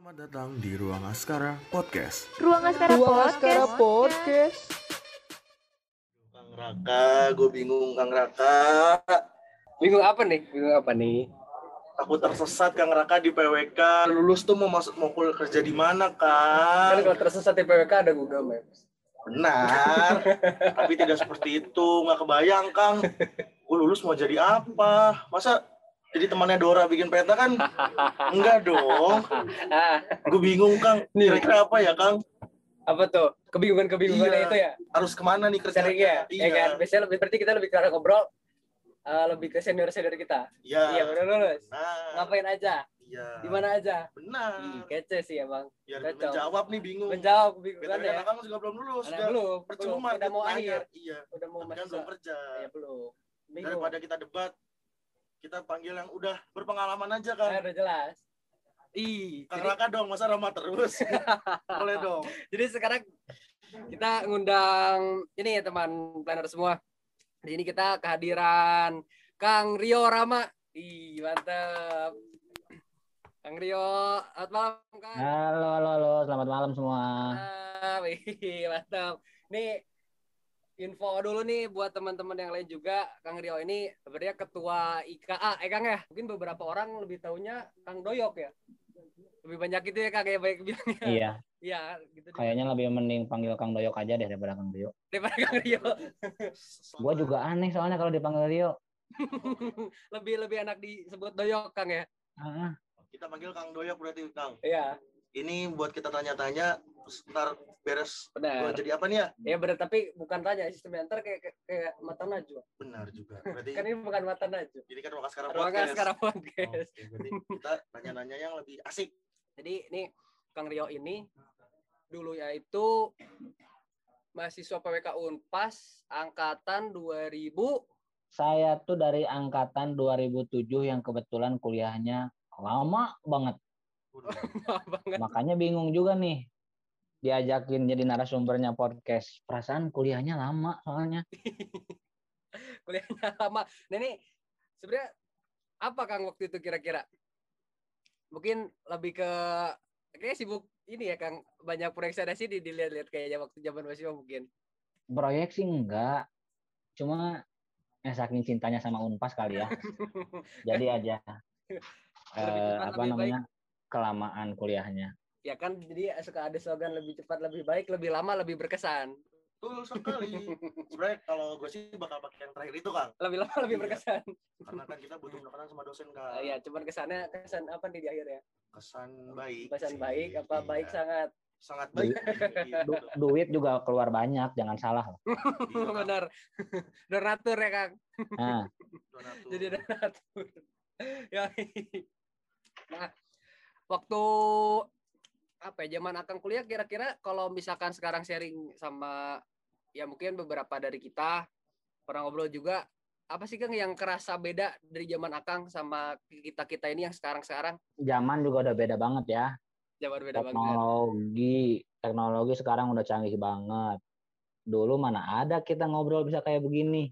Selamat datang di Ruang Askara Podcast. Ruang Askara Podcast. Kang Raka, gue bingung Kang Raka. Bingung apa nih? Aku tersesat Kang Raka di PWK. Lulus tuh mau kerja di mana, Kang? Kan kalau tersesat di PWK ada Google Maps. Benar. Tapi tidak seperti itu, enggak kebayang, Kang. Gue lulus mau jadi apa? Masa jadi temannya Dora bikin peta kan? Enggak dong. Gue bingung, Kang. Kira-kira apa ya, Kang? Apa tuh? Kebingungan-kebingungannya iya. Itu ya? Harus kemana nih kerja? Iya. Ya kan? Biasanya berarti kita lebih karena ngobrol lebih ke senior-senior kita. Iya. Iya, baru lulus. Nah. Ngapain aja? Iya. Di mana aja? Benar. Kece sih ya, Bang. Biar menjawab nih bingung. Menjawab kebingungan ya. Karena Kang juga belum lulus. Belum. Percuma. Udah mau akhir. Iya. Udah mau masuk. Kan belum kerja. Iya, belum. Daripada kita debat, kita panggil yang udah berpengalaman aja, kan? Udah jelas. Kang Raka dong, masa ramah terus? Boleh dong. Jadi sekarang kita ngundang ini ya teman planner semua. Di sini kita kehadiran Kang Rio Rama. Mantap. Kang Rio, selamat malam, Kang. Halo, selamat malam semua. Mantap. Nih, info dulu nih buat teman-teman yang lain juga, Kang Rio ini sebenarnya ketua IKA, Kang ya? Mungkin beberapa orang lebih taunya Kang Doyok ya? Lebih banyak itu ya, Kang, kayak banyak bilangnya. Iya. Iya, gitu. Kayaknya lebih mending panggil Kang Doyok aja deh daripada Kang Rio. Daripada Kang Rio. Gua juga aneh soalnya kalau dipanggil Rio. Lebih enak disebut Doyok, Kang ya? Uh-huh. Kita panggil Kang Doyok berarti, Kang. Iya. Ini buat kita tanya-tanya, ntar beres. Benar. Jadi apa nih ya? Ya benar, tapi bukan tanya sistemnya, ntar kayak Mata Najwa. Benar juga. Berarti kan ini bukan Mata Najwa. Ini kan Ruang Askara Podcast. Ruang Askara Podcast. Oh, jadi kita tanya-nanya yang lebih asik. Jadi ini Kang Rio ini dulu yaitu mahasiswa PWK Unpas angkatan 2000. Saya tuh dari angkatan 2007 yang kebetulan kuliahnya lama banget. Makanya bingung juga nih diajakin jadi narasumbernya podcast. Perasaan kuliahnya lama soalnya. Kuliahnya lama. Nah ini sebenarnya apa Kang waktu itu kira-kira? Mungkin lebih ke kayaknya sibuk ini ya Kang. Banyak proyeksi ada sih dilihat-lihat kayaknya waktu zaman mahasiswa mungkin. Proyeksi enggak. Cuma saking cintanya sama Unpas kali ya. Jadi aja apa namanya? Baik. Kelamaan kuliahnya. Ya kan, jadi suka ada slogan lebih cepat, lebih baik, lebih lama, lebih berkesan. Betul sekali. Sebenarnya kalau gue sih bakal pakai yang terakhir itu, Kang. Lebih lama, lebih berkesan. Karena kan kita butuh pendekatan sama dosen, Kang. Iya, cuman kesan apa nih di akhir ya? Kesan baik. Kesan baik, apa iya. Baik sangat? Sangat baik. Duit juga keluar banyak, jangan salah. Iya, benar. Donatur ya, Kang. Nah. Donatur. Jadi donatur. Ya. Nah. Waktu apa ya zaman Akang kuliah kira-kira kalau misalkan sekarang sharing sama ya mungkin beberapa dari kita pernah ngobrol juga, apa sih Kang yang kerasa beda dari zaman Akang sama kita-kita ini yang sekarang-sekarang? Zaman juga udah beda banget ya. Zaman beda banget. Teknologi sekarang udah canggih banget. Dulu mana ada kita ngobrol bisa kayak begini.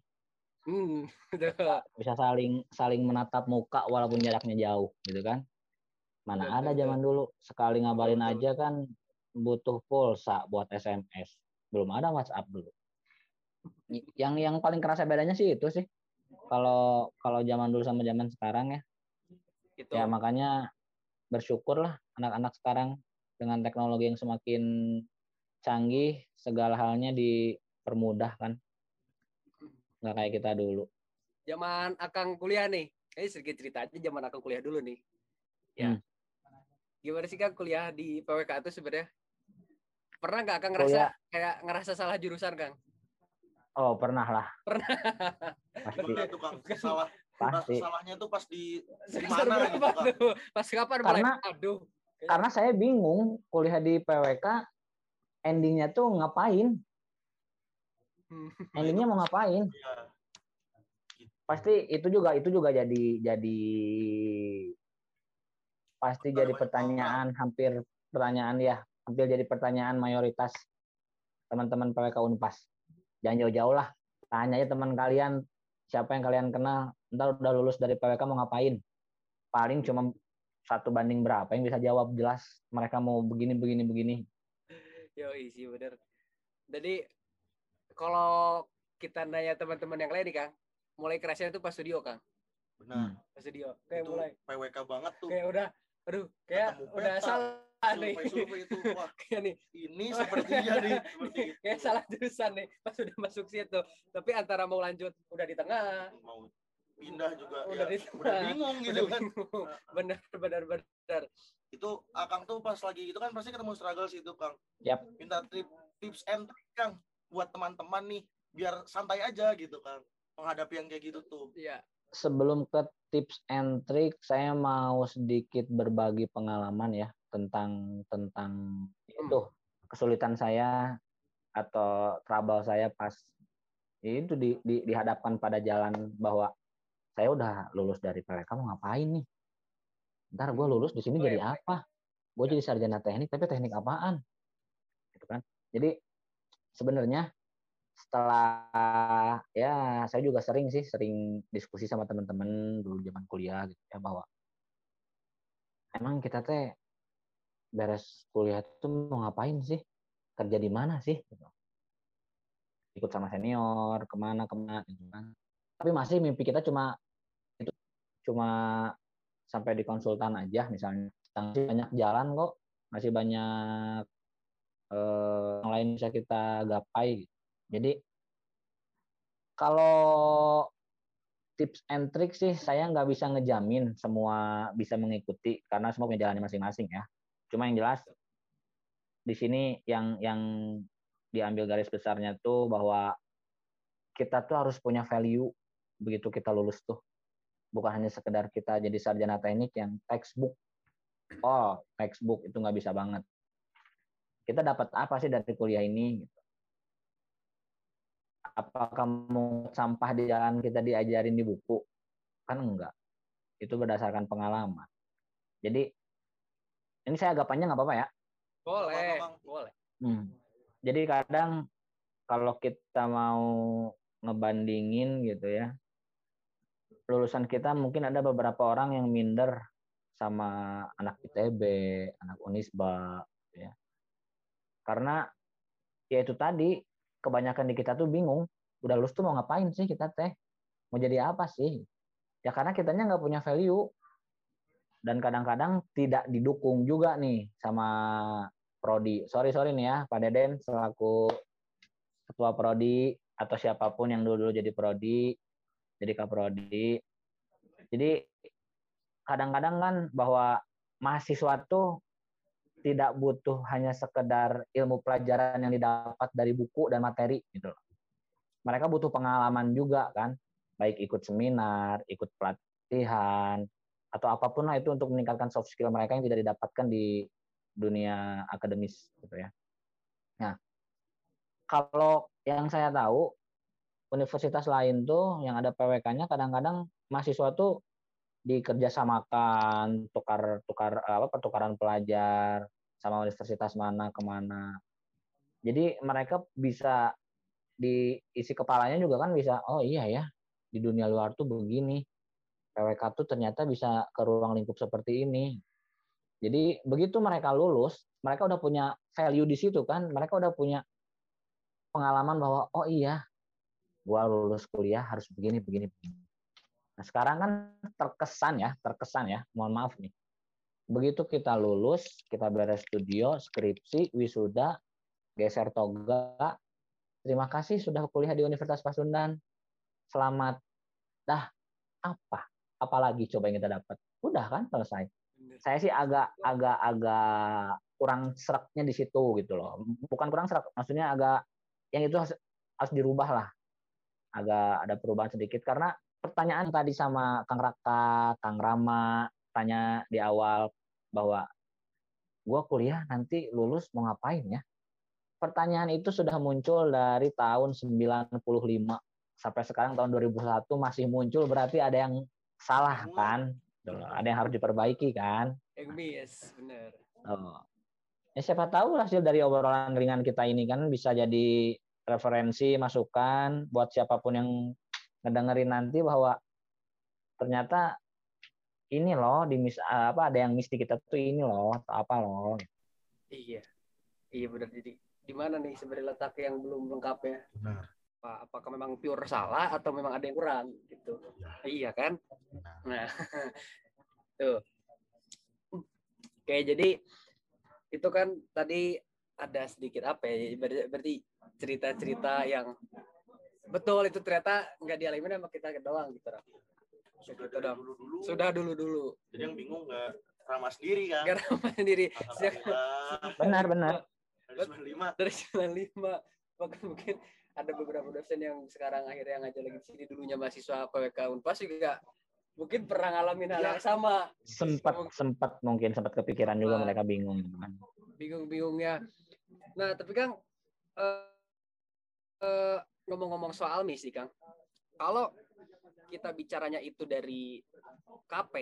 Bisa saling menatap muka walaupun jaraknya jauh, gitu kan? Mana ada zaman dulu, sekali ngabarin aja kan butuh pulsa buat SMS. Belum ada WhatsApp dulu. Yang paling kerasa bedanya sih itu sih. Kalau zaman dulu sama zaman sekarang ya. Gitu. Ya makanya bersyukurlah anak-anak sekarang dengan teknologi yang semakin canggih, segala halnya dipermudah kan. Nggak kayak kita dulu. Zaman Akang kuliah nih. Kayaknya sedikit cerita aja zaman Akang kuliah dulu nih. Ya. Gimana sih Kang kuliah di PWK itu sebenarnya? Pernah nggak Kang ngerasa salah jurusan Kang? Oh pernah lah. Pernah. Gimana tuh Kang? Salah. Pasti. Salahnya tuh pas di mana gitu Kang? Pas kapan? Karena, aduh. Karena saya bingung kuliah di PWK endingnya tuh ngapain? Endingnya mau ngapain? Pasti itu juga jadi pasti jadi pertanyaan hampir jadi pertanyaan mayoritas teman-teman PWK Unpas. Jangan jauh-jauh lah, tanya aja teman kalian, siapa yang kalian kenal ntar udah lulus dari PWK mau ngapain. Paling cuma satu banding berapa yang bisa jawab jelas mereka mau begini. Yoi sih bener. Jadi kalau kita nanya teman-teman yang lain nih Kang, mulai kerasnya itu pas studio Kang. Benar. Pas studio. Kayak itu mulai PWK banget tuh. Kayak udah, aduh, kayak udah salah nih. Survei itu wah. Kayak nih. Ini sepertinya nih, seperti itu. Kayak salah jurusan nih pas udah masuk situ. Tapi antara mau lanjut udah di tengah, mau pindah juga udah, ya, udah bingung gitu kan. Benar. Itu Akang tuh pas lagi itu kan pasti ketemu struggle sih itu Kang. Yap. Minta tips and trick Kang buat teman-teman nih biar santai aja gitu Kang menghadapi yang kayak gitu tuh. Iya. Sebelum ke tips and trick, saya mau sedikit berbagi pengalaman ya tentang itu kesulitan saya atau trouble saya pas itu dihadapkan pada jalan bahwa saya udah lulus dari PWK, mau ngapain nih? Ntar gue lulus di sini jadi apa? Gue jadi sarjana teknik, tapi teknik apaan? Gitu kan? Jadi sebenarnya setelah ya saya juga sering diskusi sama teman-teman dulu zaman kuliah gitu ya, bahwa emang kita teh beres kuliah itu mau ngapain sih? Kerja di mana sih? Gitu. Ikut sama senior kemana gitu kan? Tapi masih mimpi kita cuma sampai di konsultan aja misalnya. Masih banyak jalan kok, masih banyak yang lain bisa kita gapai gitu. Jadi kalau tips and trick sih saya nggak bisa ngejamin semua bisa mengikuti karena semua punya jalannya masing-masing ya. Cuma yang jelas di sini yang diambil garis besarnya tuh bahwa kita tuh harus punya value begitu kita lulus tuh. Bukan hanya sekedar kita jadi sarjana teknik yang textbook. Oh, textbook itu nggak bisa banget. Kita dapat apa sih dari kuliah ini? Apakah mau sampah di jalan kita diajarin di buku? Kan enggak. Itu berdasarkan pengalaman. Jadi, ini saya agak panjang nggak apa-apa ya? Boleh. Jadi kadang kalau kita mau ngebandingin gitu ya, lulusan kita mungkin ada beberapa orang yang minder sama anak ITB, anak Unisba, ya. Karena ya itu tadi kebanyakan di kita tuh bingung, udah lulus tuh mau ngapain sih kita teh, mau jadi apa sih? Ya karena kitanya nggak punya value dan kadang-kadang tidak didukung juga nih sama prodi. Sorry nih ya, Pak Deden selaku ketua prodi atau siapapun yang dulu jadi prodi, jadi kaprodi. Jadi kadang-kadang kan bahwa mahasiswa tuh tidak butuh hanya sekedar ilmu pelajaran yang didapat dari buku dan materi gitu loh. Mereka butuh pengalaman juga kan, baik ikut seminar, ikut pelatihan atau apapun lah itu untuk meningkatkan soft skill mereka yang tidak didapatkan di dunia akademis gitu ya. Nah, kalau yang saya tahu universitas lain tuh yang ada PWK-nya kadang-kadang mahasiswa tuh dikerjasamakan, pertukaran pelajar sama universitas mana kemana. Jadi mereka bisa diisi kepalanya juga kan bisa, oh iya ya, di dunia luar tuh begini. PWK tuh ternyata bisa ke ruang lingkup seperti ini. Jadi begitu mereka lulus, mereka udah punya value di situ kan, mereka udah punya pengalaman bahwa oh iya, gua lulus kuliah harus begini. Nah, sekarang kan terkesan ya, mohon maaf nih. Begitu kita lulus, kita beres studio, skripsi, wisuda, geser toga, terima kasih sudah kuliah di Universitas Pasundan. Selamat. Dah, apalagi coba yang kita dapat? Udah kan selesai. Saya sih agak kurang sereknya di situ gitu loh. Bukan kurang serek, maksudnya agak yang itu harus dirubah lah. Agak ada perubahan sedikit karena pertanyaan tadi sama Kang Raka, Kang Rama tanya di awal bahwa gue kuliah nanti lulus mau ngapain ya? Pertanyaan itu sudah muncul dari tahun 95 sampai sekarang tahun 2001 masih muncul, berarti ada yang salah kan? Ada yang harus diperbaiki kan? Yes, benar. Oh. Ya, siapa tahu hasil dari obrolan ringan kita ini kan bisa jadi referensi, masukan buat siapapun yang ngedengerin nanti bahwa ternyata ini loh di apa ada yang miss di kita tuh ini loh atau apa loh. Iya. Iya benar, jadi di mana nih sebenarnya letak yang belum lengkapnya? Benar. Apakah memang pure salah atau memang ada yang kurang gitu. Ya. Iya kan? Nah. Tuh. Oke, jadi itu kan tadi ada sedikit apa ya? Berarti cerita-cerita yang betul itu ternyata nggak dialami sama kita doang gitu. Sudah dulu. Jadi yang bingung nggak ramah sendiri kan? Nggak ramah sendiri. Benar. Dari 95. Bahkan mungkin ada beberapa dosen yang sekarang akhirnya ngajar lagi di sini, dulunya mahasiswa PWK Unpas juga mungkin pernah ngalamin hal yang sama. Sempat kepikiran juga mereka bingung-bingungnya. Nah, tapi Kang, ngomong-ngomong soal misi, Kang. Kalau kita bicaranya itu dari KP,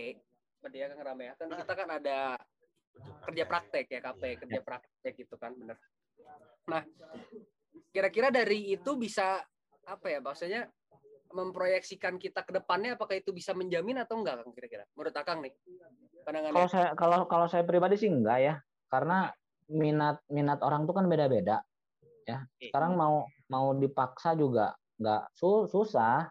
ya Kang Rame, kan kita kan ada kerja praktek ya, KP, kerja praktek gitu kan, benar. Nah, kira-kira dari itu bisa apa ya, maksudnya memproyeksikan kita ke depannya, apakah itu bisa menjamin atau enggak, Kang, kira-kira? Menurut Akang nih, pandangannya. Kalau saya pribadi sih enggak ya, karena minat orang tuh kan beda-beda ya. Sekarang mau dipaksa juga nggak susah.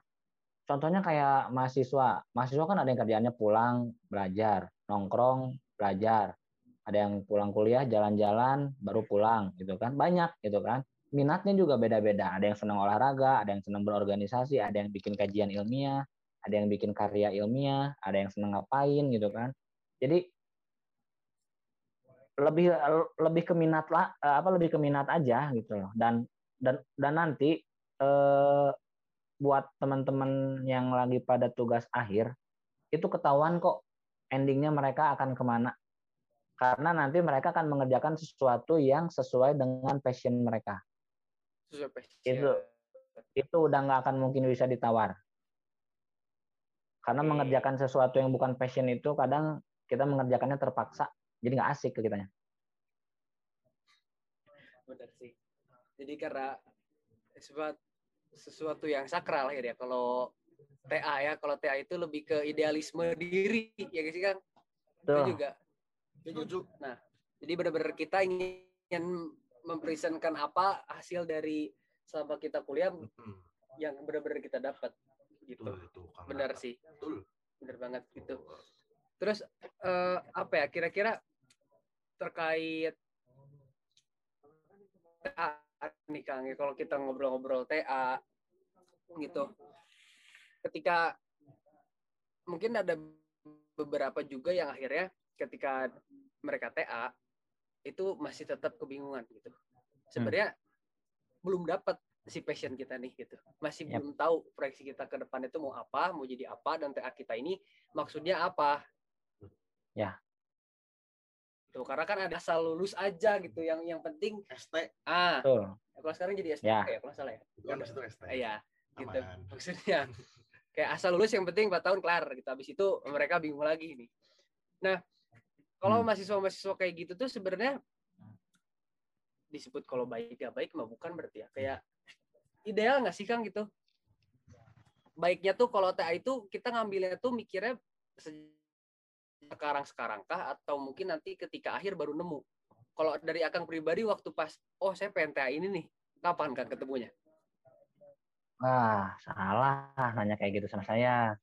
Contohnya kayak mahasiswa kan ada yang kerjaannya pulang belajar, nongkrong belajar, ada yang pulang kuliah jalan-jalan baru pulang gitu kan, banyak gitu kan. Minatnya juga beda-beda, ada yang senang olahraga, ada yang senang berorganisasi, ada yang bikin kajian ilmiah, ada yang bikin karya ilmiah, ada yang senang ngapain gitu kan. Jadi lebih ke minat aja gitu loh. Dan nanti buat teman-teman yang lagi pada tugas akhir itu ketahuan kok endingnya mereka akan kemana, karena nanti mereka akan mengerjakan sesuatu yang sesuai dengan passion mereka. Itu udah nggak akan mungkin bisa ditawar, karena mengerjakan sesuatu yang bukan passion itu kadang kita mengerjakannya terpaksa. Jadi nggak asik ke kitanya. Benar sih. Jadi karena sesuatu yang sakral akhirnya. Kalau TA itu lebih ke idealisme diri ya guys kan. Itu juga. Setuju. Nah, jadi benar-benar kita ingin mempresentkan apa hasil dari selama kita kuliah yang benar-benar kita dapat gitu. Benar sih. Betul. Benar banget gitu. Terus apa ya kira-kira terkait TA nih Kang, kalau kita ngobrol-ngobrol TA gitu, ketika mungkin ada beberapa juga yang akhirnya ketika mereka TA itu masih tetap kebingungan gitu. Sebenarnya belum dapat si passion kita nih gitu, masih belum tahu proyeksi kita ke depan itu mau apa, mau jadi apa, dan TA kita ini maksudnya apa. Ya. Tuh, karena kan ada asal lulus aja gitu, yang penting ST. Kalau sekarang jadi ST ya kalau salah ya. Kan itu ST. Iya, gitu. Maksudnya kayak asal lulus yang penting 4 tahun kelar gitu. Habis itu mereka bingung lagi nih. Nah, kalau mahasiswa-mahasiswa kayak gitu tuh sebenarnya disebut kalau baik gak baik mah bukan berarti ya. Kayak ideal enggak sih Kang gitu? Baiknya tuh kalau TA itu kita ngambilnya tuh mikirnya sekarang kah, atau mungkin nanti ketika akhir baru nemu. Kalau dari Akang pribadi waktu pas saya pengen TA ini nih, kapan Kang ketemunya? Salah nanya kayak gitu sama saya.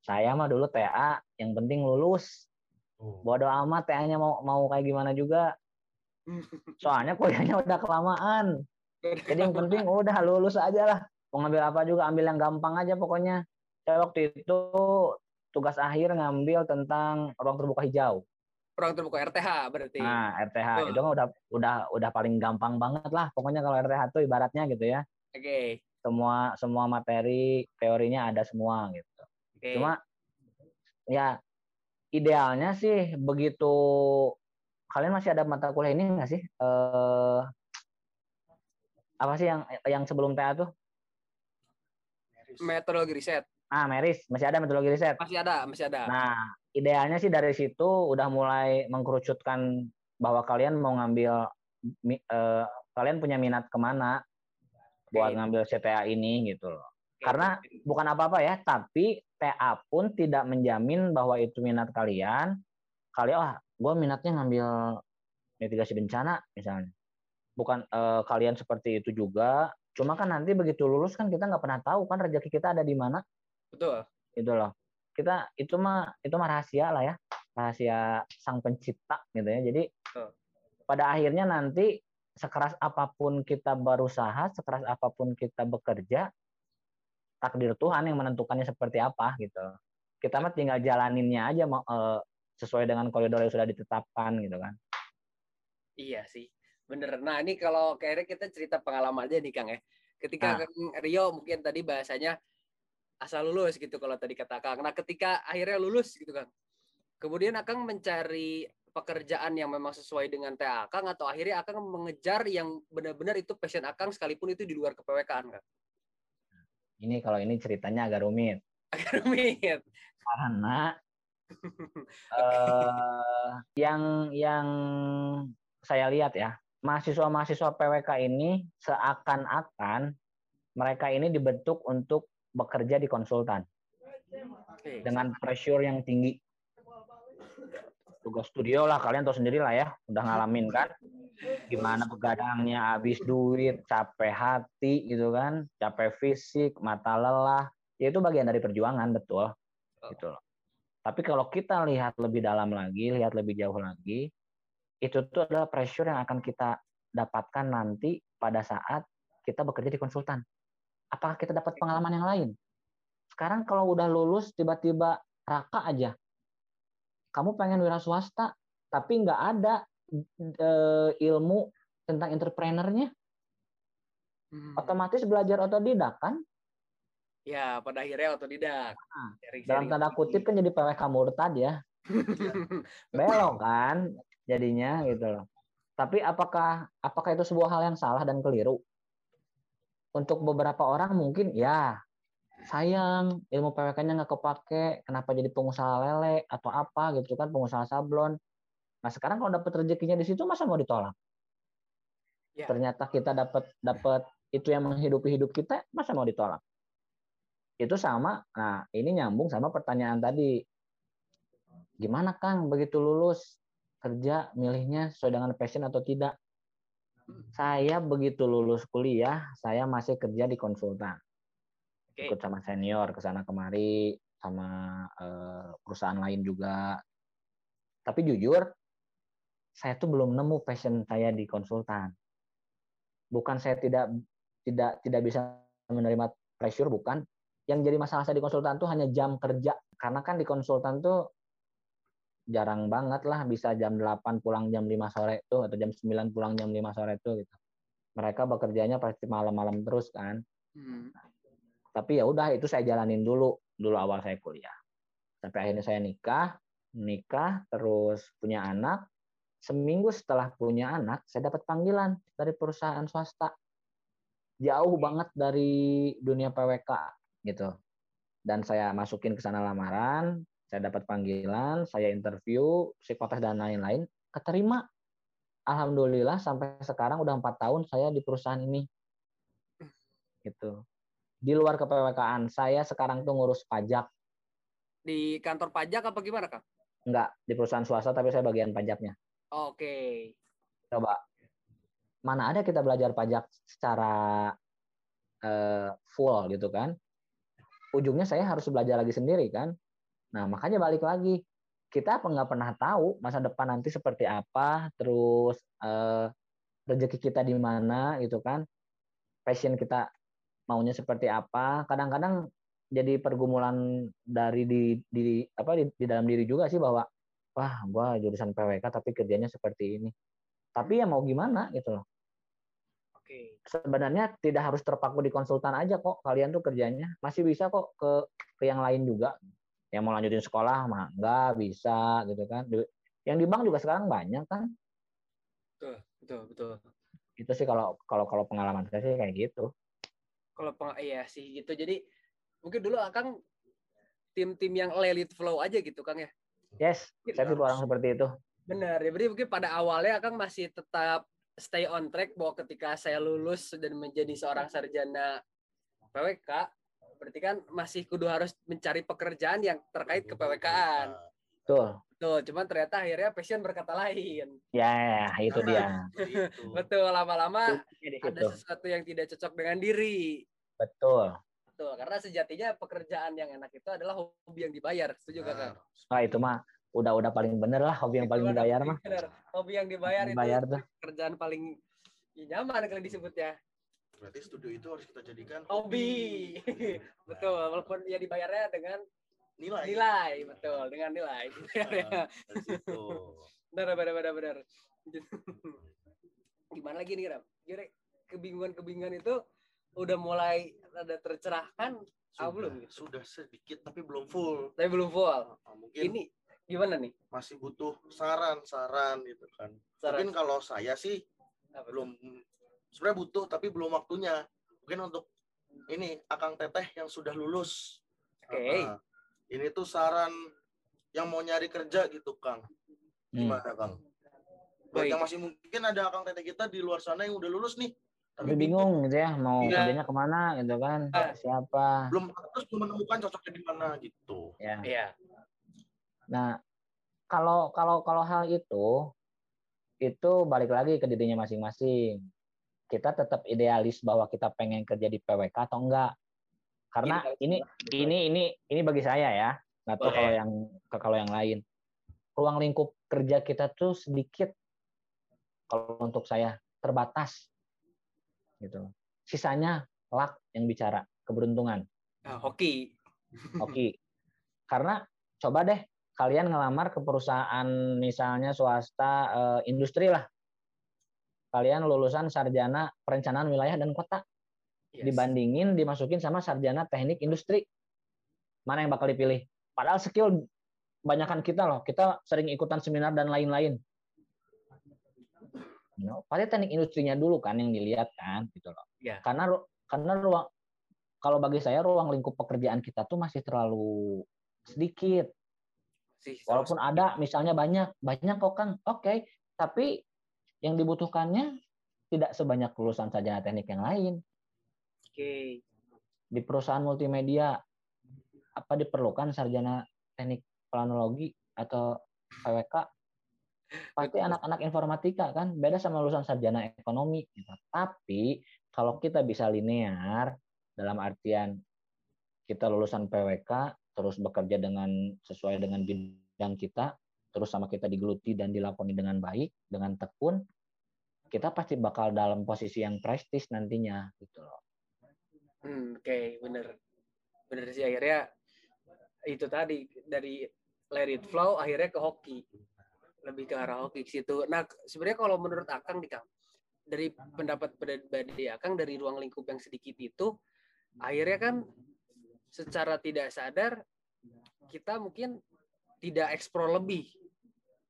Saya mah dulu TA yang penting lulus. Bodoh amat TA-nya mau kayak gimana juga. Soalnya kuliahnya udah kelamaan. Jadi yang penting udah lulus aja lah. Mau ngambil apa juga ambil yang gampang aja pokoknya. Saya waktu itu tugas akhir ngambil tentang ruang terbuka hijau. Ruang terbuka RTH berarti. Nah, RTH itu kan udah paling gampang banget lah. Pokoknya kalau RTH itu ibaratnya gitu ya. Oke. Okay. Semua materi teorinya ada semua gitu. Okay. Cuma ya idealnya sih begitu kalian masih ada mata kuliah ini nggak sih? Apa sih yang sebelum TA tuh? Metodologi riset. Meris, masih ada metodologi riset? Masih ada. Nah, idealnya sih dari situ udah mulai mengkerucutkan bahwa kalian mau ngambil, kalian punya minat kemana buat ngambil CTA ini gitu loh. Karena bukan apa-apa ya, tapi TA pun tidak menjamin bahwa itu minat kalian. Kalian, gue minatnya ngambil mitigasi bencana misalnya. Bukan kalian seperti itu juga. Cuma kan nanti begitu lulus kan kita nggak pernah tahu kan rezeki kita ada di mana. Betul. Gitu loh. Kita itu mah rahasia lah ya. Rahasia sang pencipta gitu ya. Jadi pada akhirnya nanti sekeras apapun kita berusaha, sekeras apapun kita bekerja, takdir Tuhan yang menentukannya seperti apa gitu. Kita mah tinggal jalaninnya aja sesuai dengan koridor yang sudah ditetapkan gitu kan. Iya sih. Bener. Nah ini kalau kayaknya kita cerita pengalaman aja nih Kang ya. Ketika Rio mungkin tadi bahasanya asal lulus gitu kalau tadi kata Kang. Nah ketika akhirnya lulus gitu Kang. Kemudian Akang mencari pekerjaan yang memang sesuai dengan TA Akang atau akhirnya Akang mengejar yang benar-benar itu passion Akang sekalipun itu di luar ke-PWK-an Kang. Ini kalau ini ceritanya agak rumit. Agak rumit. Karena yang saya lihat ya. Mahasiswa-mahasiswa PWK ini seakan-akan mereka ini dibentuk untuk bekerja di konsultan. Dengan pressure yang tinggi. Tugas studio lah, kalian tahu sendiri lah ya. Udah ngalamin kan. Gimana begadangnya, habis duit, capek hati gitu kan. Capek fisik, mata lelah. Ya itu bagian dari perjuangan, betul. Gitu loh. Tapi kalau kita lihat lebih dalam lagi, lihat lebih jauh lagi, itu tuh adalah pressure yang akan kita dapatkan nanti pada saat kita bekerja di konsultan. Apakah kita dapat pengalaman yang lain? Sekarang kalau udah lulus, tiba-tiba Raka aja. Kamu pengen wira swasta, tapi nggak ada ilmu tentang entrepreneur-nya. Otomatis belajar otodidak, kan? Ya, pada akhirnya otodidak. Nah, dalam tanda kutip kan jadi PWK murtad ya. Belok kan? Jadinya gitu loh. Tapi apakah itu sebuah hal yang salah dan keliru? Untuk beberapa orang mungkin ya sayang ilmu PWK-nya nggak kepake, kenapa jadi pengusaha lele atau apa gitu kan, pengusaha sablon. Nah sekarang kalau dapat rezekinya di situ masa mau ditolak? Ya. Ternyata kita dapat itu yang menghidupi hidup kita, masa mau ditolak? Itu sama. Nah ini nyambung sama pertanyaan tadi. Gimana Kang begitu lulus? Kerja milihnya sesuai dengan passion atau tidak? Saya begitu lulus kuliah, saya masih kerja di konsultan. Okay. Ikut sama senior kesana kemari, sama perusahaan lain juga. Tapi jujur, saya tuh belum nemu passion saya di konsultan. Bukan saya tidak bisa menerima pressure, bukan. Yang jadi masalah saya di konsultan tuh hanya jam kerja. Karena kan di konsultan tuh jarang banget lah bisa jam 8 pulang jam 5 sore tuh atau jam 9 pulang jam 5 sore tuh gitu. Mereka bekerjanya pasti malam-malam terus kan. Tapi ya udah itu saya jalanin dulu awal saya kuliah. Sampai akhirnya saya nikah terus punya anak. Seminggu setelah punya anak saya dapat panggilan dari perusahaan swasta. Jauh banget dari dunia PWK gitu. Dan saya masukin ke sana lamaran. Saya dapat panggilan, saya interview, psikotes dan lain-lain, keterima. Alhamdulillah sampai sekarang udah 4 tahun saya di perusahaan ini. Gitu. Di luar ke-PWK-an, saya sekarang tuh ngurus pajak. Di kantor pajak apa gimana, Kang? Enggak, di perusahaan swasta tapi saya bagian pajaknya. Oke. Coba. Mana ada kita belajar pajak secara full gitu kan? Ujungnya saya harus belajar lagi sendiri kan? Nah, makanya balik lagi. Kita nggak pernah tahu masa depan nanti seperti apa, terus rezeki kita di mana, gitu kan. Passion kita maunya seperti apa. Kadang-kadang jadi pergumulan dari di dalam diri juga sih bahwa, wah, gua jurusan PWK tapi kerjanya seperti ini. Tapi ya mau gimana, gitu loh. Oke. Sebenarnya tidak harus terpaku di konsultan aja kok. Kalian tuh kerjanya masih bisa kok ke yang lain juga. Yang mau lanjutin sekolah mah nggak bisa gitu kan. Yang di bank juga sekarang banyak kan. Betul. Itu sih kalau pengalaman saya sih kayak gitu. Iya sih gitu. Jadi mungkin dulu Kang tim-tim yang lelit flow aja gitu Kang ya. Yes, gitu. Saya tipe orang seperti itu. Benar. Ya berarti mungkin pada awalnya Kang masih tetap stay on track bahwa ketika saya lulus dan menjadi seorang sarjana PWK Berarti kan masih kudu harus mencari pekerjaan yang terkait kePWK-an. Betul. Betul, cuman ternyata akhirnya passion berkata lain. Ya, itu dia. Betul, lama-lama ada sesuatu yang tidak cocok dengan diri. Betul. Betul, karena sejatinya pekerjaan yang enak itu adalah hobi yang dibayar. Setuju gak, Kang? Ah, itu mah udah paling bener lah, hobi yang paling dibayar mah. Hobi yang dibayar itu pekerjaan paling nyaman kalau disebutnya. Berarti studio itu harus kita jadikan hobi. Betul, walaupun ya dibayarnya dengan nilai. Betul, dengan nilai. Benar. Gimana lagi nih, Ram? Jadi kebingungan-kebingungan itu udah mulai ada tercerahkan belum? Sudah sedikit tapi belum full. Mungkin ini gimana nih? Masih butuh saran gitu kan. Mungkin kalau saya sih belum sebenarnya butuh tapi belum waktunya. Mungkin untuk ini Akang Teteh yang sudah lulus. Oke. Okay. Ini tuh saran yang mau nyari kerja gitu, Kang. Gimana, Kang? Buat yang masih mungkin ada Akang Teteh kita di luar sana yang udah lulus nih. Tapi bingung gitu ya, mau kerjanya kemana gitu kan, siapa. Belum menemukan cocoknya di mana gitu. Iya. Ya. Nah, kalau hal itu balik lagi ke dirinya masing-masing. Kita tetap idealis bahwa kita pengen kerja di PWK atau enggak. Karena ini bagi saya ya. Nggak tahu kalau yang lain. Ruang lingkup kerja kita tuh sedikit kalau untuk saya terbatas. Gitu. Sisanya luck yang bicara, keberuntungan. Hoki. Karena coba deh kalian ngelamar ke perusahaan misalnya swasta industri lah. Kalian lulusan sarjana perencanaan wilayah dan kota. Yes. Dibandingin dimasukin sama sarjana teknik industri. Mana yang bakal dipilih? Padahal skill banyakan kita loh. Kita sering ikutan seminar dan lain-lain. No, pasti teknik industrinya dulu kan yang dilihat kan gitu loh. Yeah. Karena ruang, kalau bagi saya ruang lingkup pekerjaan kita tuh masih terlalu sedikit. Walaupun ada misalnya banyak kok Kang. Oke, tapi yang dibutuhkannya tidak sebanyak lulusan sarjana teknik yang lain. Oke. Di perusahaan multimedia apa diperlukan sarjana teknik planologi atau PWK? Pasti anak-anak informatika kan, beda sama lulusan sarjana ekonomi. Tapi kalau kita bisa linear dalam artian kita lulusan PWK terus bekerja dengan sesuai dengan bidang kita, terus sama kita digeluti dan dilakoni dengan baik, dengan tekun, kita pasti bakal dalam posisi yang prestis nantinya gitu loh. Oke, bener sih. Akhirnya itu tadi dari let it flow akhirnya ke hoki. Lebih ke arah hoki situ. Nah, sebenarnya kalau menurut Akang nih, Kang, dari pendapat pribadi Akang dari ruang lingkup yang sedikit itu, akhirnya kan secara tidak sadar kita mungkin tidak eksplor lebih.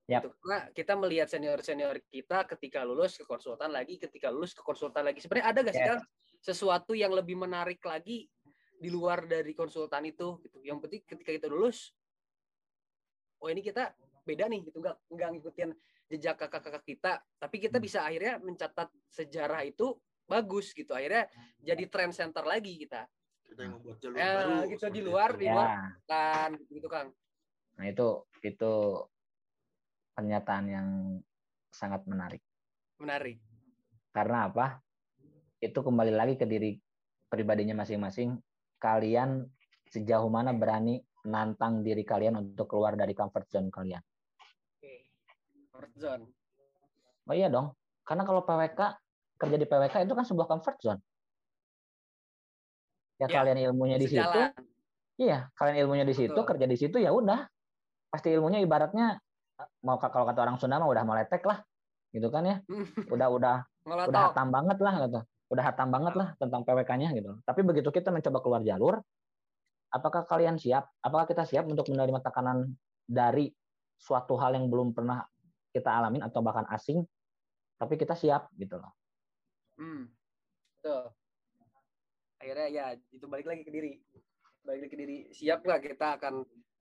Yep. Karena kita melihat senior-senior kita ketika lulus ke konsultan lagi, Sebenarnya ada nggak sih Kang sesuatu yang lebih menarik lagi di luar dari konsultan itu? Gitu. Yang penting ketika kita lulus, ini kita beda nih gitu, nggak ngikutin jejak kakak-kakak kita, tapi kita bisa akhirnya mencatat sejarah itu bagus gitu, akhirnya jadi trend center lagi kita yang membuat jalur baru gitu di luar kan gitu Kang. Nah itu pernyataan yang sangat menarik karena apa, itu kembali lagi ke diri pribadinya masing-masing. Kalian sejauh mana berani nantang diri kalian untuk keluar dari comfort zone kalian. Comfort zone. Oh iya dong. Karena kalau PWK, kerja di PWK itu kan sebuah comfort zone. Ya kalian ilmunya di situ. Iya, kalian ilmunya di situ, kerja di situ ya udah. Pasti ilmunya ibaratnya mau kalau kata orang Sunda mah udah meletek lah. Gitu kan ya. Udah hatam banget lah gitu. Udah hatam banget lah tentang PWK-nya gitu. Tapi begitu kita mencoba keluar jalur, apakah kalian siap? Apakah kita siap untuk menerima tekanan dari suatu hal yang belum pernah kita alamin atau bahkan asing, tapi kita siap gitu loh. Tuh. Akhirnya ya itu balik lagi ke diri. Siap nggak kita akan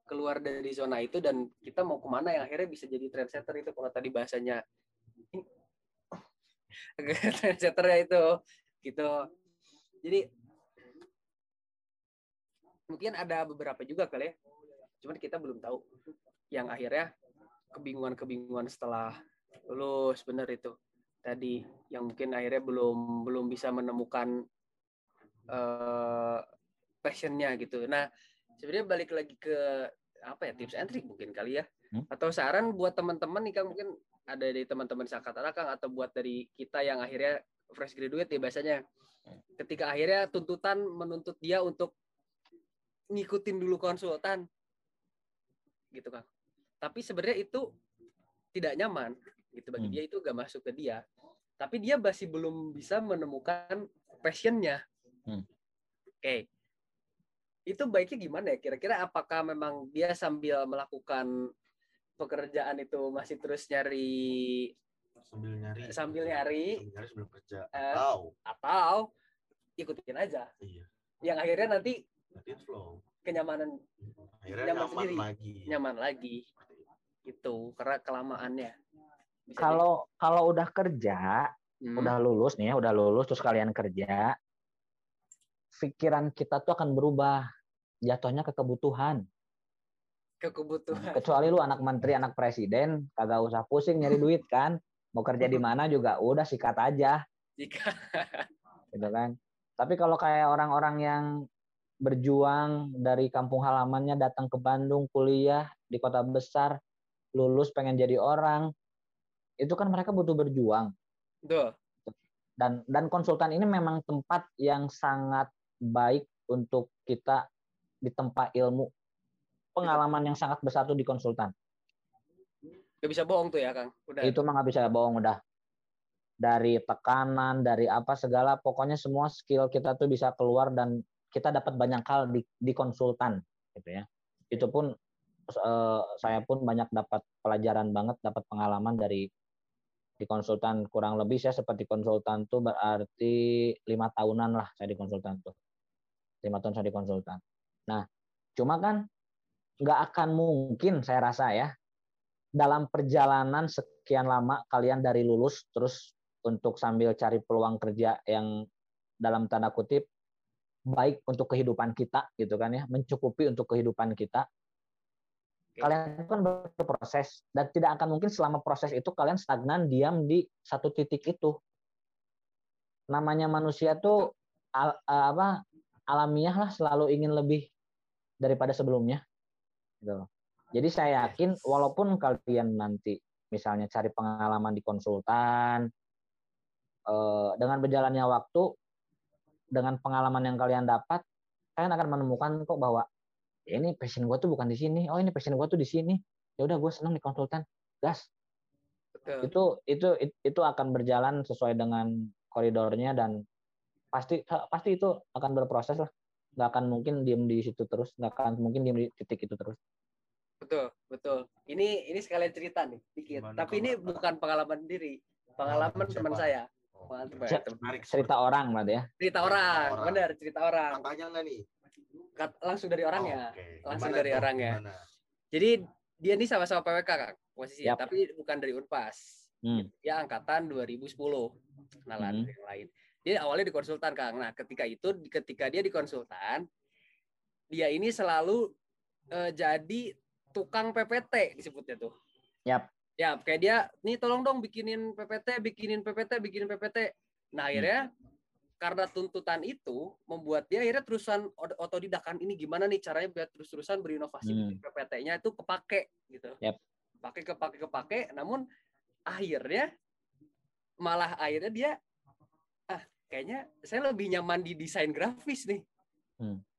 keluar dari zona itu dan kita mau kemana yang akhirnya bisa jadi trendsetter itu kalau tadi bahasanya trendsetter ya itu gitu. Jadi mungkin ada beberapa juga kali ya, cuman kita belum tahu, yang akhirnya kebingungan-kebingungan setelah lulus. Bener itu tadi, yang mungkin akhirnya belum bisa menemukan passionnya gitu. Nah sebenarnya balik lagi ke apa ya, tips and trick mungkin kali ya, atau saran buat teman-teman nih Kang, mungkin ada dari teman-teman seangkatan Kang, atau buat dari kita yang akhirnya fresh graduate ya biasanya, ketika akhirnya tuntutan menuntut dia untuk ngikutin dulu konsultan gitu Kang, tapi sebenarnya itu tidak nyaman gitu bagi dia, itu gak masuk ke dia, tapi dia masih belum bisa menemukan passionnya. Oke, itu baiknya gimana ya kira-kira? Apakah memang dia sambil melakukan pekerjaan itu masih terus nyari, sambil nyari sebelum kerja, atau ikutin aja, iya, yang akhirnya nanti flow, kenyamanan akhirnya nyaman sendiri, nyaman lagi gitu karena kelamaannya. Kalau udah kerja, udah lulus nih, terus kalian kerja, pikiran kita tuh akan berubah, jatuhnya ke kebutuhan. Kecuali lu anak menteri, anak presiden, kagak usah pusing nyari duit kan, mau kerja di mana juga udah sikat aja. Gitu kan. Tapi kalau kayak orang-orang yang berjuang dari kampung halamannya datang ke Bandung kuliah di kota besar, lulus pengen jadi orang, itu kan mereka butuh berjuang. Duh. Dan konsultan ini memang tempat yang sangat baik untuk kita ditempa ilmu. Pengalaman yang sangat besar tuh di konsultan. Gak bisa bohong tuh ya Kang? Udah. Itu mah gak bisa bohong udah. Dari tekanan, dari apa segala, pokoknya semua skill kita tuh bisa keluar dan kita dapat banyak hal di konsultan gitu ya. Itu pun saya pun banyak dapat pelajaran banget, dapat pengalaman dari di konsultan. Kurang lebih saya seperti konsultan tuh berarti 5 tahunan lah saya di konsultan tuh. 5 tahun saya di konsultan. Nah, cuma kan nggak akan mungkin saya rasa ya, dalam perjalanan sekian lama kalian dari lulus terus untuk sambil cari peluang kerja yang dalam tanda kutip baik untuk kehidupan kita gitu kan ya, mencukupi untuk kehidupan kita. Kalian kan berproses, dan tidak akan mungkin selama proses itu kalian stagnan, diam di satu titik itu. Namanya manusia tuh alamiah lah, selalu ingin lebih daripada sebelumnya. Gitu. Jadi saya yakin walaupun kalian nanti misalnya cari pengalaman di konsultan, dengan berjalannya waktu, dengan pengalaman yang kalian dapat, kalian akan menemukan kok bahwa ya ini passion gue tuh bukan di sini. Oh ini passion gue tuh di sini. Ya udah gue seneng di konsultan. Gas. Betul. Itu akan berjalan sesuai dengan koridornya, dan pasti itu akan berproses lah. Gak akan mungkin diem di situ terus. Gak akan mungkin diem di titik itu terus. Betul. Ini sekalian cerita nih dikit. Tapi ini bukan pengalaman diri, pengalaman teman saya. Cerita orang berarti ya. Cerita orang. Benar, cerita orang. Katanya enggak nih? Langsung dari orangnya. Okay. Gimana? Jadi dia ini sama-sama PWK Kang posisi, tapi bukan dari Unpas. Dia angkatan 2010. Kenalan yang lain. Dia awalnya di konsultan Kang. Nah, ketika dia di konsultan, dia ini selalu jadi tukang PPT disebutnya tuh. Ya, kayak dia, nih tolong dong bikinin PPT. Nah, akhirnya karena tuntutan itu membuat dia akhirnya terusan otodidakan, ini gimana nih caranya biar terus-terusan berinovasi, bikin PPT-nya itu kepake gitu. Kepake, namun akhirnya malah dia kayaknya saya lebih nyaman di desain grafis nih.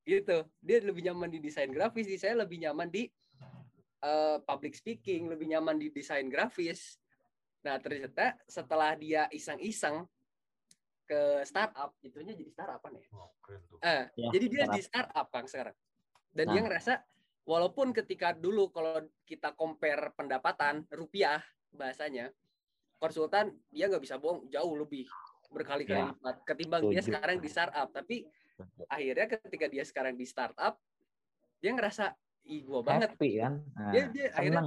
Gitu. Dia lebih nyaman di desain grafis, saya lebih nyaman di public speaking, lebih nyaman di desain grafis. Nah ternyata setelah dia iseng-iseng ke startup, itunya jadi startupan ya. Oh, keren tuh. Jadi dia di startup Kang sekarang. Dan dia ngerasa walaupun ketika dulu kalau kita compare pendapatan rupiah bahasanya, konsultan dia nggak bisa bohong, jauh lebih berkali-kali lipat ketimbang dia sekarang di startup. Tapi akhirnya ketika dia sekarang di startup, dia ngerasa gue banget happy, kan? Nah, dia akhirnya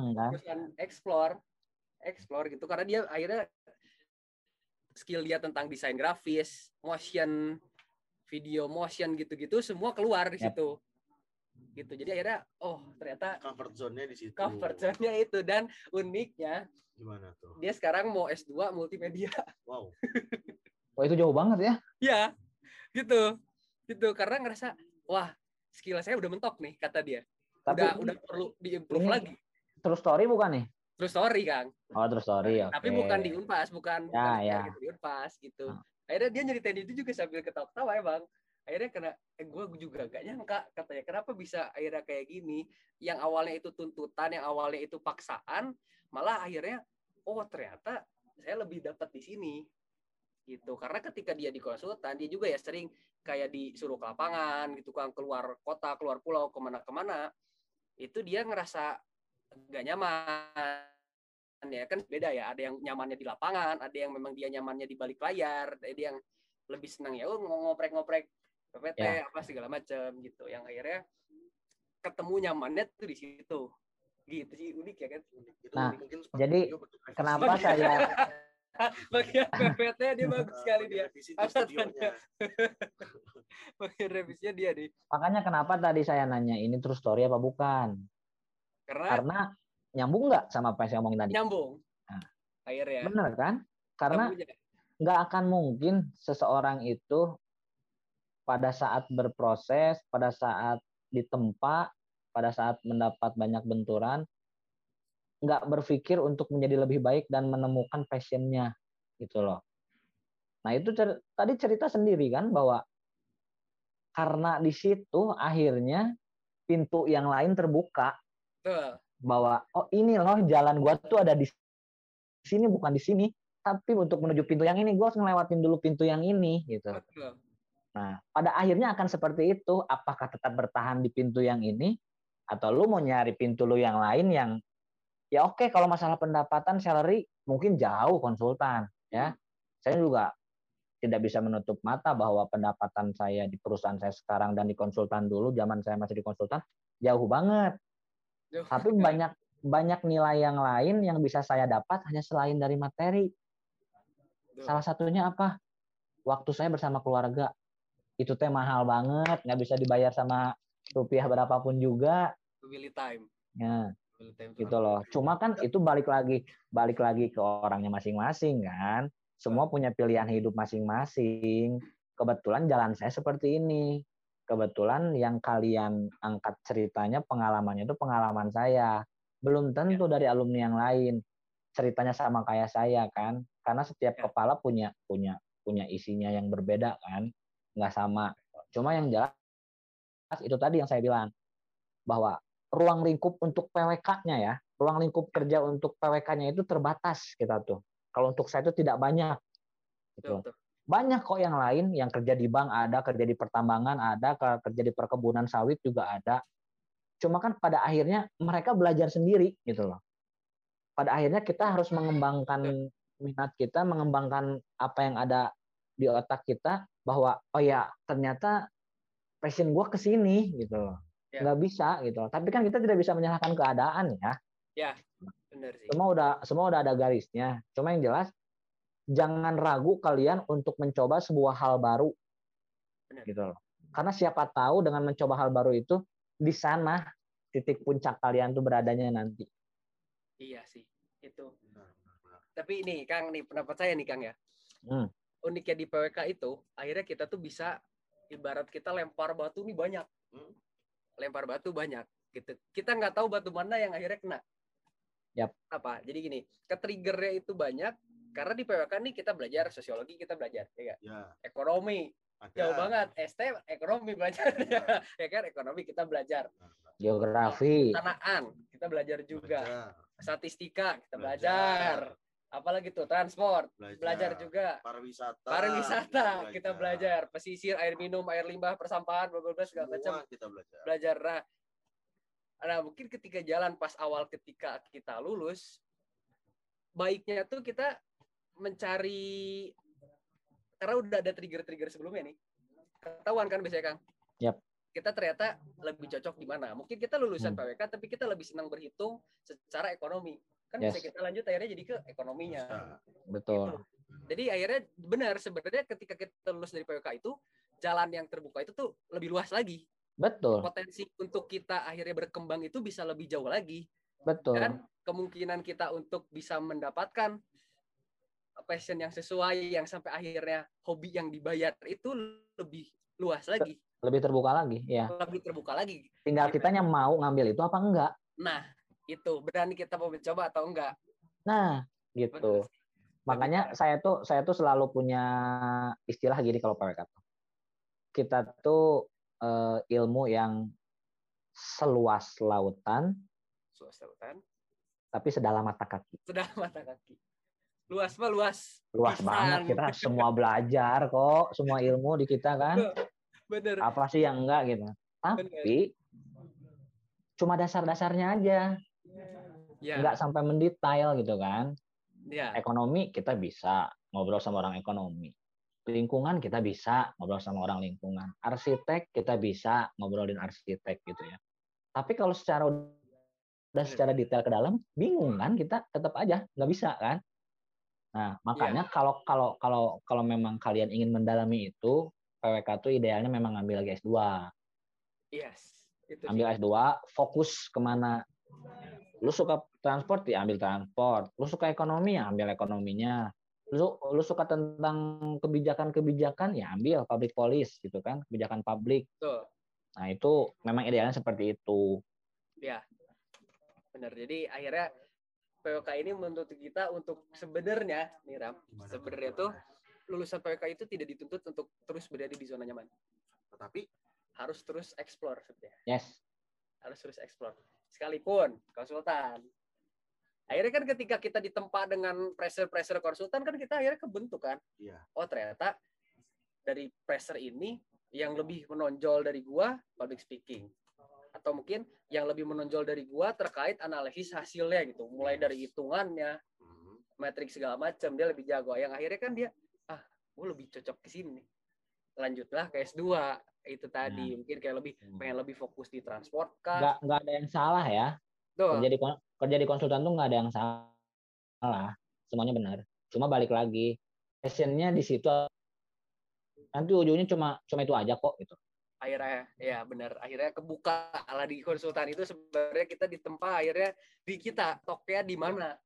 kan? explore gitu, karena dia akhirnya skill dia tentang desain grafis, motion, video motion gitu-gitu semua keluar di situ. gitu. Jadi akhirnya oh ternyata comfort zone-nya di situ. Comfort zone-nya itu, dan uniknya gimana tuh? Dia sekarang mau S2 multimedia. Wow. Wah, itu jauh banget ya. Iya. Gitu. Gitu karena ngerasa wah, skill saya udah mentok nih kata dia. Tapi udah perlu diimprove lagi. True story bukan nih? True story, Kang. Oh, true story. Nah, okay. Tapi bukan di Unpas, bukan ya. Gitu, di Unpas gitu. Oh. Akhirnya dia nyeritain itu juga sambil ketawa-ketawa ya, Bang. Akhirnya kena gue juga gak nyangka katanya, kenapa bisa akhirnya kayak gini, yang awalnya itu tuntutan, yang awalnya itu paksaan, malah akhirnya oh ternyata saya lebih dapat di sini gitu. Karena ketika dia di konsultan, dia juga ya sering kayak disuruh ke lapangan gitu kan, keluar kota, keluar pulau, kemana-kemana, itu dia ngerasa gak nyaman. Ya kan beda ya, ada yang nyamannya di lapangan, ada yang memang dia nyamannya di balik layar, ada yang lebih senang ya ngoprek-ngoprek PPT ya, apa segala macam gitu, yang akhirnya ketemu nyamannya tuh di situ gitu sih, unik ya kan. Itu nah jadi kenapa saya bagian PPT dia bagus sekali dia studionya. Bagian revisinya dia nih, makanya kenapa tadi saya nanya ini true story apa bukan, karena nyambung nggak sama apa yang saya omongin tadi? Nyambung. Nah, akhirnya. Bener kan? Karena nggak akan mungkin seseorang itu pada saat berproses, pada saat ditempa, pada saat mendapat banyak benturan, nggak berpikir untuk menjadi lebih baik dan menemukan passionnya, gitu loh. Nah itu tadi cerita sendiri kan bahwa karena di situ akhirnya pintu yang lain terbuka. Betul. Bahwa oh ini loh jalan gua tuh ada di sini, bukan di sini, tapi untuk menuju pintu yang ini gua harus ngelewatin dulu pintu yang ini gitu. Betul. Nah pada akhirnya akan seperti itu, apakah tetap bertahan di pintu yang ini atau lu mau nyari pintu lu yang lain, yang ya oke, kalau masalah pendapatan salary mungkin jauh konsultan ya, saya juga tidak bisa menutup mata bahwa pendapatan saya di perusahaan saya sekarang dan di konsultan dulu zaman saya masih di konsultan jauh banget. Tapi banyak nilai yang lain yang bisa saya dapat hanya selain dari materi. Salah satunya apa? Waktu saya bersama keluarga. Itu teh mahal banget, nggak bisa dibayar sama rupiah berapapun juga. Family time. Ya, gitu loh. Cuma kan itu balik lagi ke orangnya masing-masing kan. Semua punya pilihan hidup masing-masing. Kebetulan jalan saya seperti ini. Kebetulan yang kalian angkat ceritanya, pengalamannya itu pengalaman saya. Belum tentu dari alumni yang lain ceritanya sama kayak saya kan. Karena setiap kepala punya isinya yang berbeda kan. Nggak sama. Cuma yang jelas itu tadi yang saya bilang. Bahwa ruang lingkup untuk PWK-nya ya. Ruang lingkup kerja untuk PWK-nya itu terbatas kita tuh. Kalau untuk saya itu tidak banyak. Gitu. Banyak kok yang lain, yang kerja di bank ada, kerja di pertambangan ada, kerja di perkebunan sawit juga ada. Cuma kan pada akhirnya mereka belajar sendiri gitu loh. Pada akhirnya kita harus mengembangkan minat kita, mengembangkan apa yang ada di otak kita, bahwa oh ya ternyata passion gue kesini gitu loh. Nggak bisa gitu loh. Tapi kan kita tidak bisa menyalahkan keadaan ya. Ya, benar sih. Semua udah ada garisnya. Cuma yang jelas, jangan ragu kalian untuk mencoba sebuah hal baru. Benar. Gitu loh. Karena siapa tahu dengan mencoba hal baru itu, di sana titik puncak kalian tuh beradanya nanti. Iya sih, itu. Benar. Tapi ini Kang, nih pendapat saya nih Kang ya. Uniknya di PWK itu, akhirnya kita tuh bisa, ibarat kita lempar batu nih banyak. Lempar batu banyak gitu. Kita nggak tahu batu mana yang akhirnya kena. Yap. Apa? Jadi gini, ketriggernya itu banyak. Karena di PWK nih kita belajar sosiologi, kita belajar ya. Ekonomi jauh banget, ST ekonomi belajar ya kan, ekonomi kita belajar, geografi, peternakan kita belajar juga, statistika kita belajar. Apalagi tuh transport belajar juga, pariwisata belajar. Kita belajar pesisir, air minum, air limbah, persampahan, blablabla segala macam kita belajar. Nah mungkin ketika jalan pas awal ketika kita lulus, baiknya tuh kita mencari, karena udah ada trigger-trigger sebelumnya nih, ketahuan kan biasanya Kang. Yap. Kita ternyata lebih cocok di mana. Mungkin kita lulusan PWK, tapi kita lebih senang berhitung secara ekonomi. Kan bisa kita lanjut akhirnya jadi ke ekonominya. Betul. Gitu. Jadi akhirnya benar sebenarnya ketika kita lulus dari PWK itu, jalan yang terbuka itu tuh lebih luas lagi. Betul. Potensi untuk kita akhirnya berkembang itu bisa lebih jauh lagi. Betul. Dan kemungkinan kita untuk bisa mendapatkan passion yang sesuai, yang sampai akhirnya hobi yang dibayar itu lebih luas lagi. Lebih terbuka lagi, ya. Lebih terbuka lagi. Tinggal kitanya mau ngambil itu apa enggak. Nah, itu. Berani kita mau mencoba atau enggak. Nah, gitu. Betul. Makanya saya tuh selalu punya istilah gini kalau PWK. Kita tuh ilmu yang seluas lautan. Seluas lautan. Tapi sedalam mata kaki. Sedalam mata kaki. Luas mah luas. Luas banget. Kita semua belajar kok. Semua ilmu di kita kan. Bener. Apa sih yang enggak gitu. Tapi cuma dasar-dasarnya aja. Yeah. Enggak sampai mendetail gitu kan. Yeah. Ekonomi kita bisa ngobrol sama orang ekonomi. Lingkungan kita bisa ngobrol sama orang lingkungan. Arsitek kita bisa ngobrolin arsitek gitu ya. Tapi kalau secara detail ke dalam bingung kan kita, tetap aja nggak bisa kan. Nah, makanya kalau memang kalian ingin mendalami itu, PWK tuh idealnya memang ngambil lagi S2. Yes. Itu ambil S2, fokus kemana. Lu suka transport, ya ambil transport. Lu suka ekonomi, ya ambil ekonominya. Lu suka tentang kebijakan-kebijakan, ya ambil public policy gitu kan, kebijakan publik. Betul. Nah, itu memang idealnya seperti itu. Ya, benar. Jadi akhirnya PWK ini menuntut kita untuk sebenarnya, nih Ram, sebenarnya tuh lulusan PWK itu tidak dituntut untuk terus berada di zona nyaman, tetapi harus terus explore sebenarnya. Yes. Harus terus explore. Sekalipun konsultan. Akhirnya kan ketika kita ditempa dengan pressure konsultan kan kita akhirnya kebentuk kan. Iya. Oh ternyata dari pressure ini yang lebih menonjol dari gua public speaking. Atau mungkin yang lebih menonjol dari gua terkait analisis hasilnya gitu. Mulai dari hitungannya, metrik segala macam dia lebih jago. Yang akhirnya kan dia gua lebih cocok ke sini. Lanjutlah ke S2. Itu tadi mungkin kayak pengen lebih fokus di transport kan. Nggak ada yang salah ya. Tuh. Kerja di konsultan tuh nggak ada yang salah, semuanya benar. Cuma balik lagi passionnya di situ, nanti ujungnya cuma itu aja kok gitu. Akhirnya ya benar, akhirnya kebuka lah di konsultan itu sebenarnya kita ditempa akhirnya di kita toknya di mana,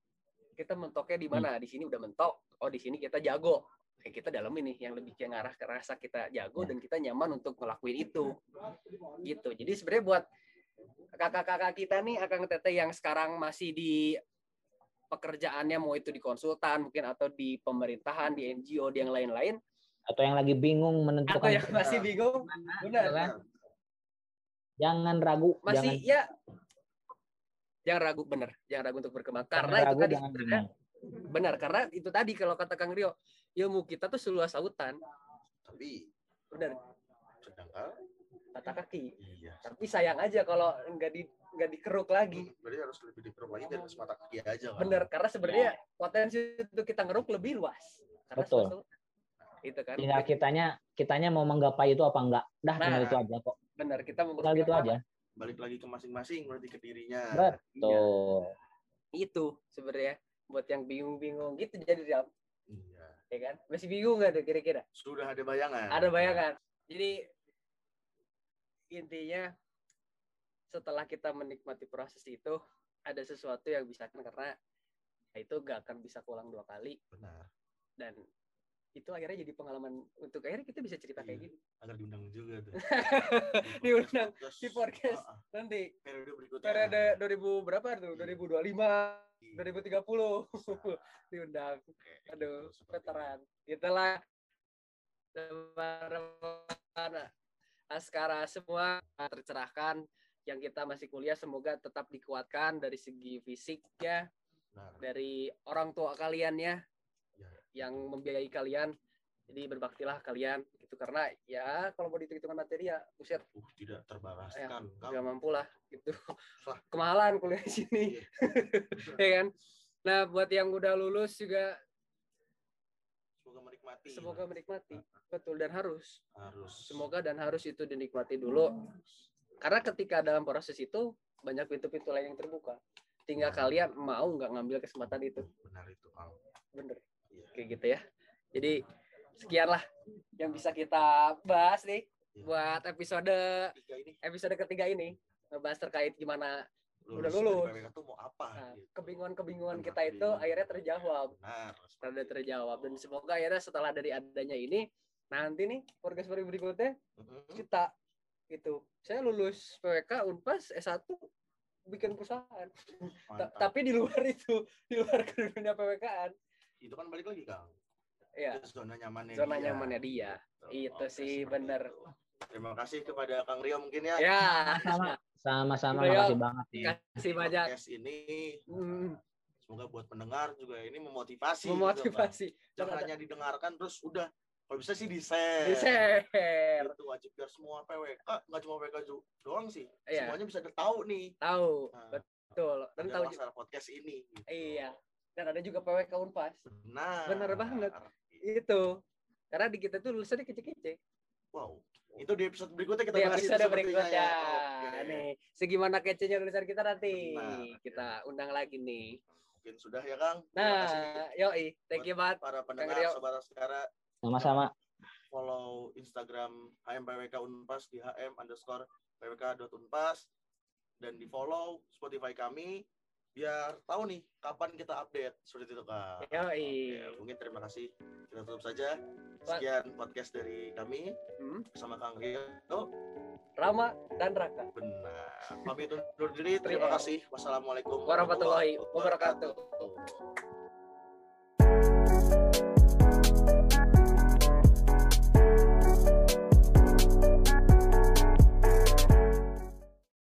kita mentoknya di mana. Di sini udah mentok, oh di sini kita jago. Kita dalam ini yang lebih kayak ngarah ke rasa kita jago dan kita nyaman untuk ngelakuin itu gitu. Jadi sebenarnya buat kakak-kakak kita nih, akang teteh yang sekarang masih di pekerjaannya, mau itu di konsultan mungkin atau di pemerintahan, di NGO, di yang lain-lain, atau yang lagi bingung menentukan, atau yang masih bingung, benar, jangan ragu, masih jangan, ya jangan ragu, benar, jangan ragu untuk berkembang karena ragu, itu tadi sebenarnya benar, karena itu tadi kalau kata Kang Rio, ilmu kita tuh seluas lautan, tapi benar sedangkan mata kaki. Iya. Tapi sayang aja kalau nggak dikeruk lagi. Berarti harus lebih dikeruk lagi dari mata kaki aja. Benar, karena sebenarnya potensi itu kita ngeruk lebih luas. Karena betul. Itu kan. Tinggal kitanya mau menggapai itu apa enggak. Dah tinggal itu aja kok. Benar, kita mau tinggal itu aja. Balik lagi ke masing-masing, berarti ke dirinya. Betul. Ya. Itu sebenarnya buat yang bingung-bingung gitu jadi jawab. Iya. Ya kan? Masih bingung nggak tuh kira-kira? Sudah ada bayangan. Ada bayangan. Jadi intinya setelah kita menikmati proses itu ada sesuatu yang bisa, karena itu gak akan bisa pulang dua kali. Benar. Dan itu akhirnya jadi pengalaman untuk akhirnya kita bisa cerita kayak gini. Agar diundang juga tuh. Diundang di podcast nanti. Periode berikutnya. Periode 2000 berapa tuh? 2025, 2030 diundang. Aduh, veteran. Itulah teman-teman Askara semua tercerahkan, yang kita masih kuliah semoga tetap dikuatkan dari segi fisiknya, dari orang tua kalian ya, yang membiayai kalian. Jadi berbaktilah kalian gitu, karena ya kalau mau dihitung-hitungan materi ya buset. Tidak terbalaskan. Ya, gak mampu lah gitu. Kemahalan kuliah di sini. Ya kan? Nah, buat yang udah lulus juga semoga menikmati. Betul, dan harus. Semoga dan harus itu dinikmati dulu. Karena ketika dalam proses itu banyak pintu-pintu lain yang terbuka. Tinggal kalian mau nggak ngambil kesempatan itu. Benar itu, Kang. Benar. Kayak gitu ya. Jadi sekianlah yang bisa kita bahas nih buat episode ketiga ini ngebahas terkait gimana udah lulus itu mau apa. Nah, gitu. Kebingungan-kebingungan kita itu akhirnya terjawab. Benar, sudah terjawab dan semoga akhirnya setelah dari adanya ini nanti nih podcast berikutnya kita itu saya lulus PWK Unpas S1 bikin perusahaan. Tapi di luar itu, di luar dunia PWK-an. Itu kan balik lagi, Kang. Iya. Zona nyamannya dia. Itu sih benar. Terima kasih kepada Kang Rio mungkin ya. Ya, sama-sama. Makasih banget nih. Kasih banyak. Podcast ini semoga buat pendengar juga ini memotivasi. Gitu, jangan hanya didengarkan terus udah. Kalau bisa sih di-share. Itu wajib biar semua PWK, nggak cuma PWK doang sih. Iya. Semuanya bisa tahu nih. Tahu, nah, betul. Dan tahu masalah podcast ini. Gitu. Iya. Dan ada juga PWK Unpas. Benar banget. Itu. Karena di kita tuh lulusannya kece-kece. Wow. Itu di episode berikutnya kita bahas itu sepertinya ya. Okay. Nih, segimana kecenya lulusan kita nanti. Benar. Kita undang lagi nih. Mungkin sudah ya, Kang. Nah, yoi. Thank you banget. Para pendengar, saudara sekarang. Sama-sama. Follow Instagram HMPWK Unpas di hm_pwk.unpas dan di follow Spotify kami biar tahu nih kapan kita update seperti itu, Kak. Okay, mungkin terima kasih. Kita tutup saja. Sekian podcast dari kami bersama Kang Rio, Rama dan Raka. Benar. Pamit undur diri. Terima kasih. Wassalamualaikum warahmatullahi wabarakatuh.